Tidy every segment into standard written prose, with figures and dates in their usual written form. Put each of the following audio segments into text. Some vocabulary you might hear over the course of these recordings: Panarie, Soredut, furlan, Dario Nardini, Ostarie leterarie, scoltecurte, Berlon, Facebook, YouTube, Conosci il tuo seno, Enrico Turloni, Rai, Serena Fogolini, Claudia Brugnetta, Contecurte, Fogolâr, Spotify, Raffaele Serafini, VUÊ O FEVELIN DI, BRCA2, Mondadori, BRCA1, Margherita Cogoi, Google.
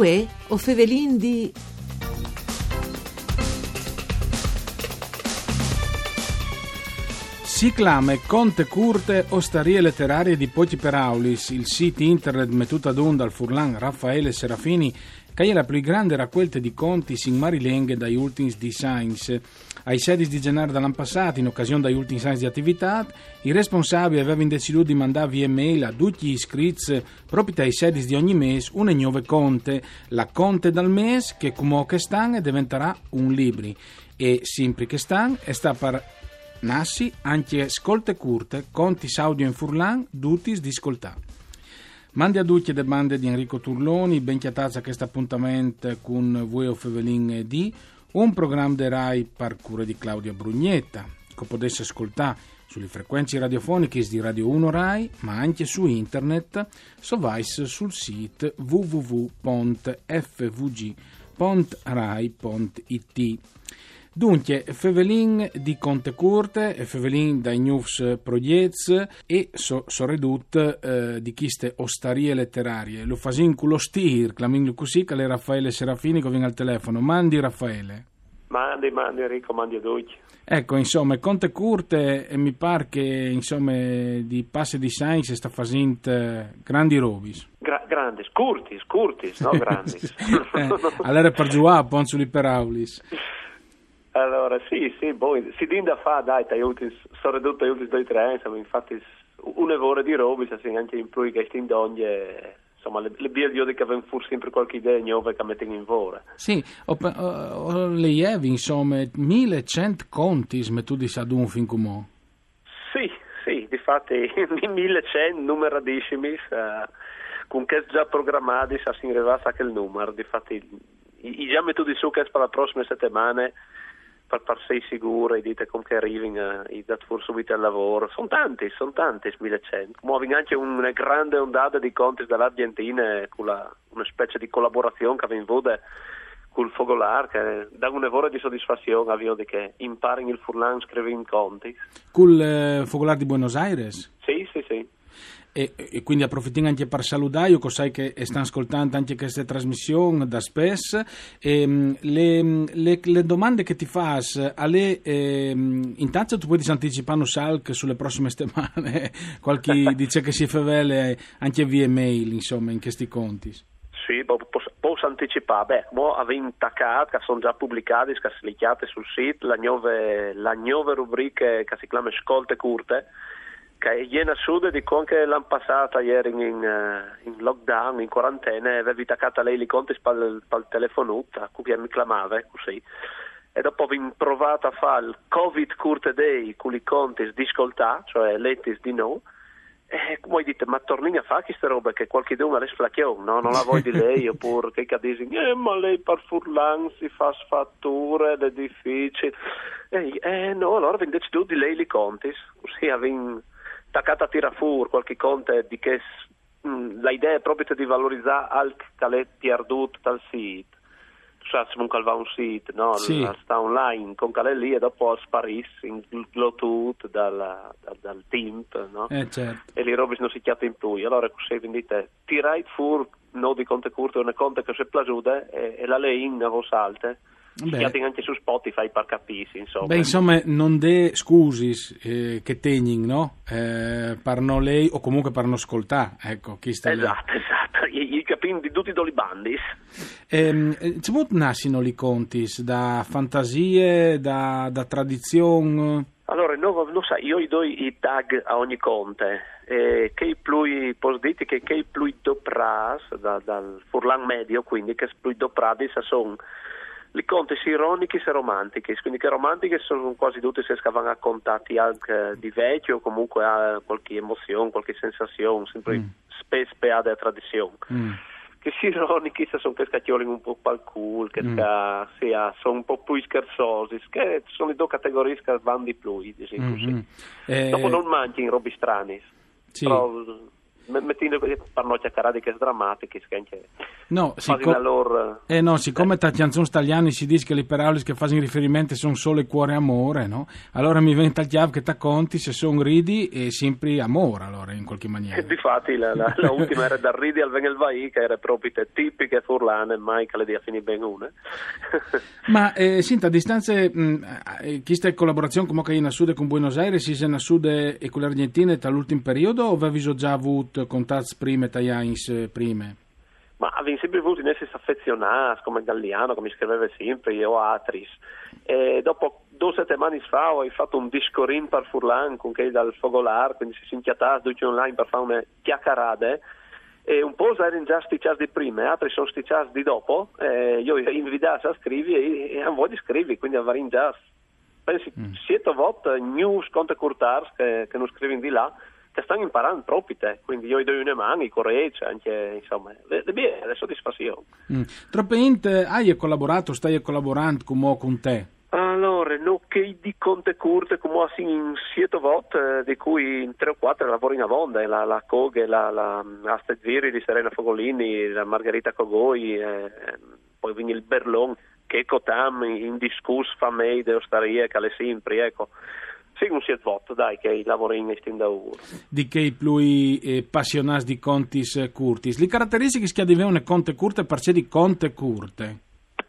VUÊ O FEVELIN DI. Si clame Contecurte Ostarie leterarie di pocjis peraulis, il sito internet metuta d'onda al furlan Raffaele Serafini, che è la più grande raccolta di conti in marilenghe dai ultimi di Sainz. Ai 16 di gennaio dell'anno passato, in occasione dai ultimi Sainz di attività, i responsabili avevano deciso di mandare via mail a tutti gli iscritti proprio ai 16 di ogni mese una nuova conte, la conte dal mese che come che stan diventerà un libri e sempre che stan è sta per nasci anche scoltecurte, conti audio in furlan, dutis di ascoltà. Mandi a ducce de bande di Enrico Turloni, ben chiatazza questo appuntamento con VUÊ O FEVELIN DI, un programma de Rai per cura di Claudia Brugnetta, che potesse ascoltare sulle frequenze radiofoniche di Radio 1 Rai, ma anche su internet, sovais sul sito www.fvg.rai.it. Dunque, Fevelin di Contecurte, Fevelin dai News Proiez e Soredut di chiste ostarie letterarie. Lo fasin culo stir, clamin così, che le Raffaele Serafini che viene al telefono. Mandi Raffaele. Mandi Enrico, mandi a Ducci. Ecco, insomma, Contecurte mi pare che, insomma, di passe di Sainz sta facendo grandi robis. Grandi, scurtis, no grandis. Allora per giù, Ponzuli Peraulis. Allora, sì, poi si dinda fa, dai, sono ridotto aiuti dai tre, insomma, infatti un'evore di robe, anche in più che in dogne, insomma, le biodiode che avevano forse sempre qualche idea nuova che mettono in vore. Sì, le Ievi, insomma, 1100 conti smettudi sadun fin comò. Sì, difatti, 1100 numeradissimi, con che già programmati, si arrivava che il numero, difatti, i già metodi su che per le prossime settimane, per sei sicuri, dite come che arrivano, i dati fuori subito al lavoro, sono tanti, 1100. Muovi anche una grande ondata di conti dall'Argentina, con una specie di collaborazione che aveva in voce col Fogolâr, che dà un lavoro di soddisfazione, avvio di che impari il furlan scrivendo conti. Col Fogolâr di Buenos Aires? Sì. E quindi approfittiamo anche per salutare, io sai che stanno ascoltando anche questa trasmissione da spesso. Le domande che ti faccio, intanto tu puoi disanticipare salc sulle prossime settimane, qualche dice che si fevele anche via mail, insomma, in questi conti. Sì, posso anticipare, mo avevo intaccato, che sono già pubblicati, che si licchiate sul sito, la nuova rubrica che si chiama Scoltecurte, che iena sud di anche l'anno passata, ieri in lockdown, in quarantena, avevi attaccata lei li conti pal telefonuta, cui mi clamava, così. E dopo avevi provato a fare il Covid Curte Day con i conti di ascoltà, cioè letti di no, e come dite, ma torni a fare queste robe che qualche doma le sflacchiò, no? Non la vuoi di lei, oppure che dici, ma lei per furlan si fa sfatture, ed è difficile. No, allora avevi deciso di lei li conti, così avevi attaccata a tirafur, qualche conto di che l'idea è proprio di valorizzare alt caletti ardut dal sito. Tu sai comunque va un sito, no? Sì. Sta online con cale lì e dopo sparisce in Bluetooth dal timp, no? Certo. E le robe non si chiate in più. Allora così vendite tirai fur, no di Contecurte, una conta che se plasude e la lei in vo salte. Beh, anche su Spotify per capirsi, insomma. Beh, insomma, non de scusis che tegnin, no? Parno lei o comunque parno ascoltà, ecco, chi sta Esatto, i capin di tutti i bandis. Come nascono i contis? Da fantasie, da tradizione? Allora, non so, io do i tag a ogni conte, che i plui posditi, che i plui dopras, dal furlan medio, quindi, che plui dopradis sono le conti ironiche e romantiche, quindi che romantiche sono quasi tutte se scavano a contatti anche di vecchio, comunque a qualche emozione, qualche sensazione, sempre spesso peada tradizione. Che ironiche sono che scacchioli un po' pal cool, che sono un po' più scherzosi, che sono le due categorie che vanno di più, diciamo così. Dopo non manchi in robi strani, però mettendo parnocchia caradiche drammatiche che no, loro... no, siccome tra canzoni italiane si dice che le peraulis che fanno riferimento sono solo il cuore amore, no? Allora mi viene il chiave che ti conti se sono ridi e sempre amore, allora in qualche maniera. E difatti la ultima era dal ridi al vengelvai, che era proprio te tipiche furlane, mai che le dia finì ben una. Ma senta, a distanze questa collaborazione come che in Assude con Buenos Aires, si in Assude e con l'Argentina tra l'ultimo periodo o avviso già avuto contatti prima e tagliains prime? Ma avevo sempre avuto in essere affezionati come Galliano, che mi scriveva sempre, io Atris. E dopo 2 settimane fa ho fatto un discorin per Furlan con che dal Fogolâr, quindi si inchiattava tutti online per fare una chiacchierade. E un po' erano già sticciati di prima, altri sono sticciati di dopo. Io invitavo a scrivi e a voi di scrivi, quindi avrei già pensi 7 volte news contecurtars che non scrivono di là, che stanno imparando proprio te, quindi io gli do una mano, i corregge, anche insomma, le soddisfazione. Troppe gente hai collaborato, stai collaborando con te? Allora, no, che di Contecurte come in 7 volte, di cui in 3 o 4 lavoro in Avonda, la Coghe, la Ostarie di Serena Fogolini, la Margherita Cogoi, poi viene il Berlon, che cotam in discuss fa me de Ostarie, che le sempre, ecco. Sì, un 7 volte, dai, che i lavorini stindauro. Di che i più passionati di contis curtis. Le caratteristiche che avevano Contecurte per sé di Contecurte?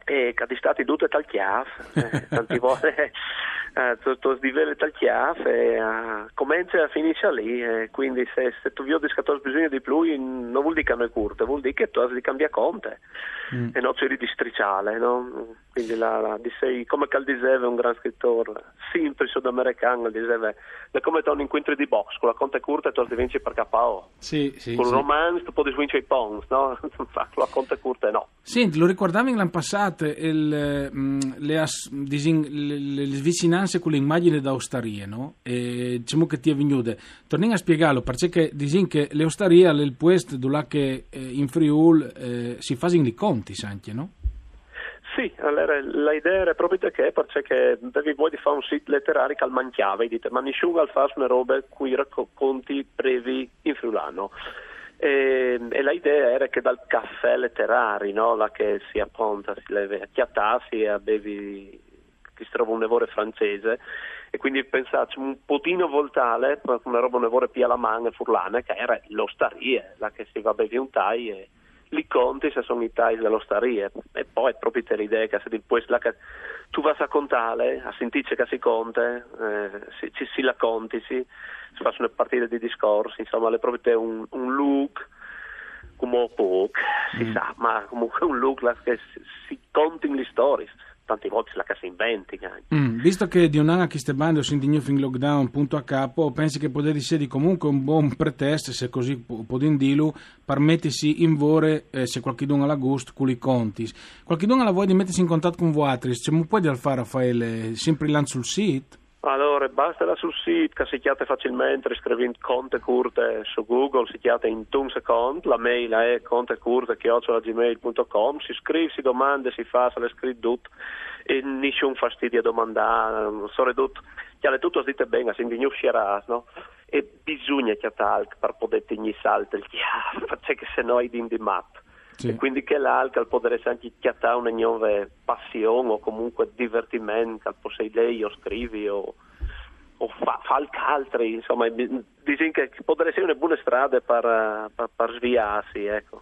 Che di stati tutte tal chiave, tanti volte tutto di vele tal chiave, comincia e finisce lì, quindi se tu vi ho discato bisogno di più, non vuol dire che non è curte, vuol dire che tu hai di cambiare conte, e non c'è di stricciale, no? Quindi come diceva un gran scrittore, sempre sudamericano, diceva, come tu incontri di box, con la conta curta tu vinci per KO, sì, con un romanzo tu puoi vincere i pons, no? La conta curta no. Senti, lo ricordavi in l'anno passato, le vicinanze con le immagini da Ostarie, no? E diciamo che ti è venuto. Torniamo a spiegarlo, perché dicono che le Ostarie, il puesto che in Friul si fanno i conti, anche, no? Sì, allora l'idea era proprio perché avevi voglia di fare un sito letterario che manchiava, e dite, ma nessuno al fare una roba cui racconti brevi in friulano. E l'idea era che dal caffè letterario, no? La che si apponta, si leve a chiattarsi e bevi, che si trova un nevore francese, e quindi pensate un potino voltale, una roba un nevore più alla mano e furlane, che era l'Ostarie, la che si va a bevi un tai e... li conti se sono i tagli dell'Ostarie, e poi è proprio te l'idea che se tu vas a contare, a sentirci che si conta, si la conti, si fa una partita di discorsi, insomma è proprio te un look, come poco, si sa, ma comunque un look che si conti le storie. Tante volte la casa inventi. Visto che di un'anno che ste bando si indigno fin lockdown punto a capo, pensi che poter essere comunque un buon pretesto, se così può dirlo, per mettersi in vore, se qualcuno ha la gusto, con i conti. Qualcuno ha la voglia di mettersi in contatto con voi altri, c'è un po' di alfa, Raffaele, sempre là sul sito? Allora, basta là sul sito, che si chiate facilmente, scrivendo Contecurte su Google, si chiate in Tunes Account, la mail è contecurte@gmail.com, si scrive, si domanda, si fa, se le scrive tutto, e nessun fastidio a domandare, tutto dite bene, se non uscirà, no? E bisogna chiatare per poter tenere salto il chiave, perché se no è di map. Sì. E quindi che l'alcol può essere anche chiattare una nuova passione o comunque divertimento, che può sei lei o scrivi o falc altri, insomma, diciamo che può essere una buona strada per sviarsi, ecco.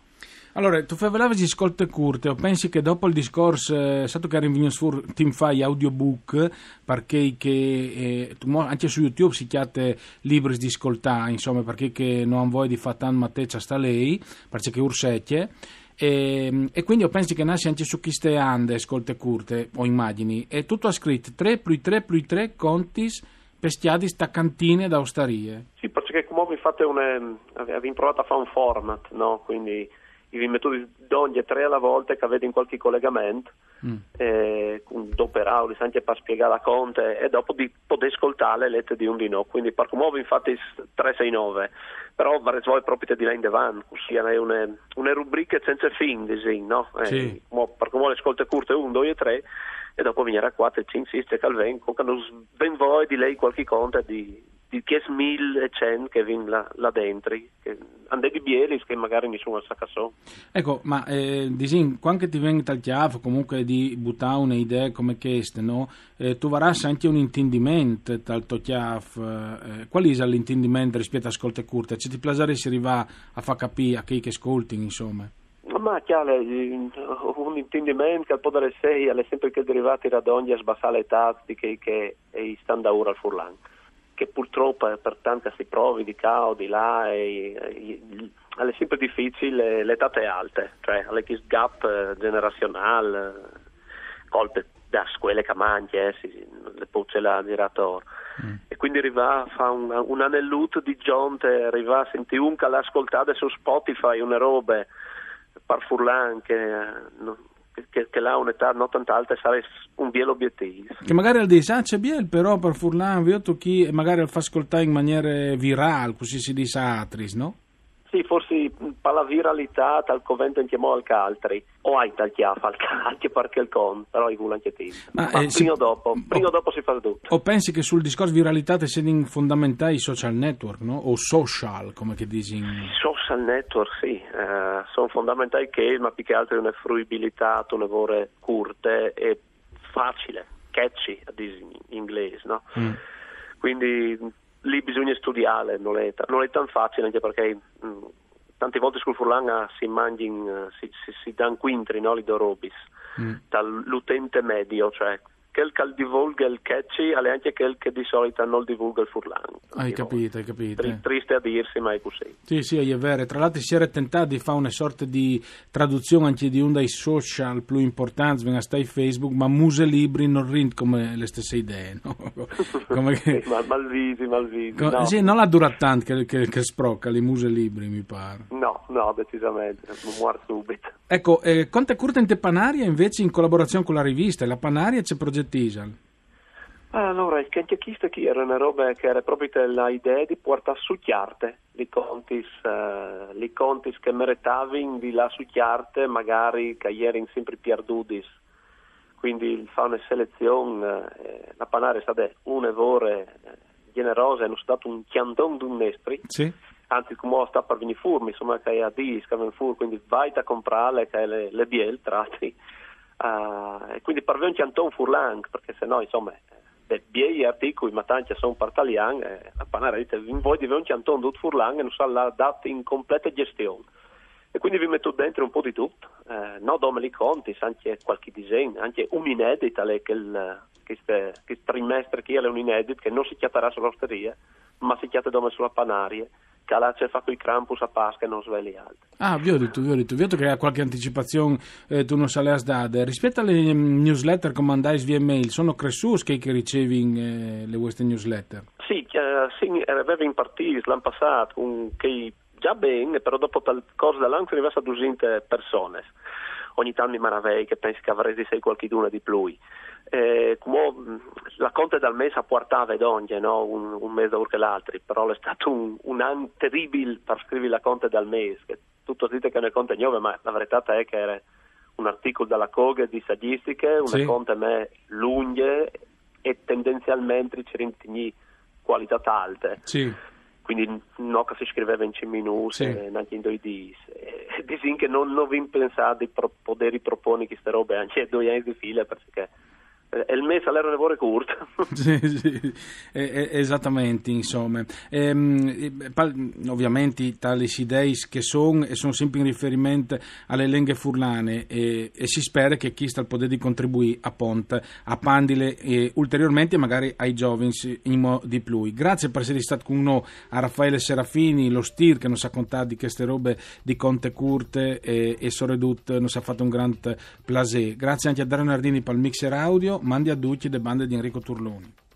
Allora, tu fai parlare di Scoltecurte, o pensi che dopo il discorso, stato che arrivi su Team Fai audiobook, perché che anche su YouTube si chiate libri di ascoltare, insomma, perché che non vuoi di fare mateccia sta lei, perché che ursecchie, e quindi io penso che nasce anche su chi ste ande Scoltecurte, o immagini, e tutto ha scritto 3 più 3 più 3 contis peschiati sta cantine da Ostarie. Sì, perché come vi fate avevi provato a fare un format, no? Quindi vi metto di donne 3 alla volta che avete in qualche collegamento dopo Aulis anche per spiegare la conte e dopo di poter ascoltare le lette di un di no, quindi parco nuovo infatti 369 però varie svolte proprio di là in devan così è una rubrica senza fin disegno, no? Sì. Parco nuovo le ascolte curte 1, 2 e 3 e dopo venire a 4 e 5, 6 e calvenco che non ben voi di lei qualche conte di di 10.100 che vin là dentro, ande di bielis che magari nessuno sa caso. Ecco, ma quando ti venga dal chiavo comunque di buttare un'idea come questa, no? Tu varassi anche un intendimento dal tuo chiavo, qual è l'intendimento rispetto a scoltecurte? C'è ti piacere se arriva a far capire a chi che ascolti, insomma? Ma chiaro, un intendimento che al potere essere sempre che derivati da ogni sbassale tattiche che stanno da ora al furlan, che purtroppo per tante si provi di qua o di là è sempre difficile le tate alte, cioè alle che gap generazionale colpe da scuole che mangia, le pocce la girator e quindi arriva fa un anelluto di gente, arriva a sentire un che l'ascoltate su Spotify una robe par furlan che là un'età non tanto alta sarà un biel obiettivo. Che magari al disaccio è biel, però per Furlan, chi magari al fa ascoltare in maniera virale, così si dice atris, no? Sì, forse per la viralità tal covento chiamò al caltri, o ai tal chiafa, anche perché il con, però i culo anche te. Ma prima o dopo si fa tutto. O pensi che sul discorso viralità ti siano fondamentali i social network, no? O social, come che dici? Social network, sì, sono fondamentali che, ma più che altro è una fruibilità, una voce curte e facile, catchy, a dire in inglese, no? Mm. Quindi lì bisogna studiare, non è tan facile, anche perché tante volte sul furlanga si dan quintri, no, li do robis dall'utente medio, cioè quel che divulga il catchy è anche quel che di solito non divulga il furlanga. Hai capito. Triste a dirsi, ma è così. Sì, è vero. Tra l'altro si era tentato di fare una sorta di traduzione anche di un dei social più importanti, venga stai Facebook, ma muse libri non rind come le stesse idee, no? Come che... sì, malvisi. No. Sì, non la dura tanto che sprocca le muse libri, mi pare. No, decisamente, muore subito. Ecco, Contecurte in Panarie invece in collaborazione con la rivista, la Panarie c'è progetto Diesel. Allora, il cantichista era una roba che era proprio l'idea di portare su chiarte li contis che meritavano di là su chiarte magari che ieri sempre piardudis, quindi fa una selezione, la Panaria è stata un'evore generosa, hanno stato un chiandon d'un nestri, sì. Anzi come sta per venire furmi, insomma che è a dis, che è fur, quindi vai a comprare che è le biel tratti. E quindi parve un canton furlang, perché sennò insomma bei articoli ma tanti sono partalian, la Panaria dice voi diventa un canton tutto furlang e non sa la data in completa gestione, e quindi vi metto dentro un po' di tutto, no dome li conti, anche qualche disegno, anche un inedito che trimestre che è un inedito che non si chiatterà sull'osteria ma si chiate dome sulla Panaria. C'è fatto il Krampus a Pasca e non svegli altri. Vi ho detto che ha qualche anticipazione tu non sai dare. Rispetto alle newsletter che mandai via mail, sono cresciuti che ricevi le vostre newsletter? Sì, avevo in partita l'anno passato, che già bene, però dopo tal cosa dall'anno sono arrivate 200 persone. Ogni tanto mi maravei che pensi che avresti sei qualcuna di più. Come la conta dal mese a portava d'onge, no? un mese or che l'altro, però è stato un anno terribile per scrivere la conta dal mese, che tutto dite che non è conta nuova, ma la verità è che era un articolo dalla Coga di saggistiche, una sì. Conta me lunghe e tendenzialmente c'erano qualità alte, sì. Quindi no che si scriveva in 10 minuti, sì. Anche in 2 dis, e disin che non vi pensate di poter riproporre queste robe anche 2 anni di fila, perché il mese era un lavoro corto. Sì, esattamente, insomma. Ovviamente tali idee che sono sempre in riferimento alle lingue furlane e si spera che chi sta al potere di contribuire a Ponte, a Pandile e ulteriormente magari ai giovani di più. Grazie per essere stato con noi a Raffaele Serafini, lo stir che non sa contare di queste robe di Contecurte e Soredut, non si è fatto un gran plaisir. Grazie anche a Dario Nardini per il mixer audio. Mandi a Ducci le bande di Enrico Turloni.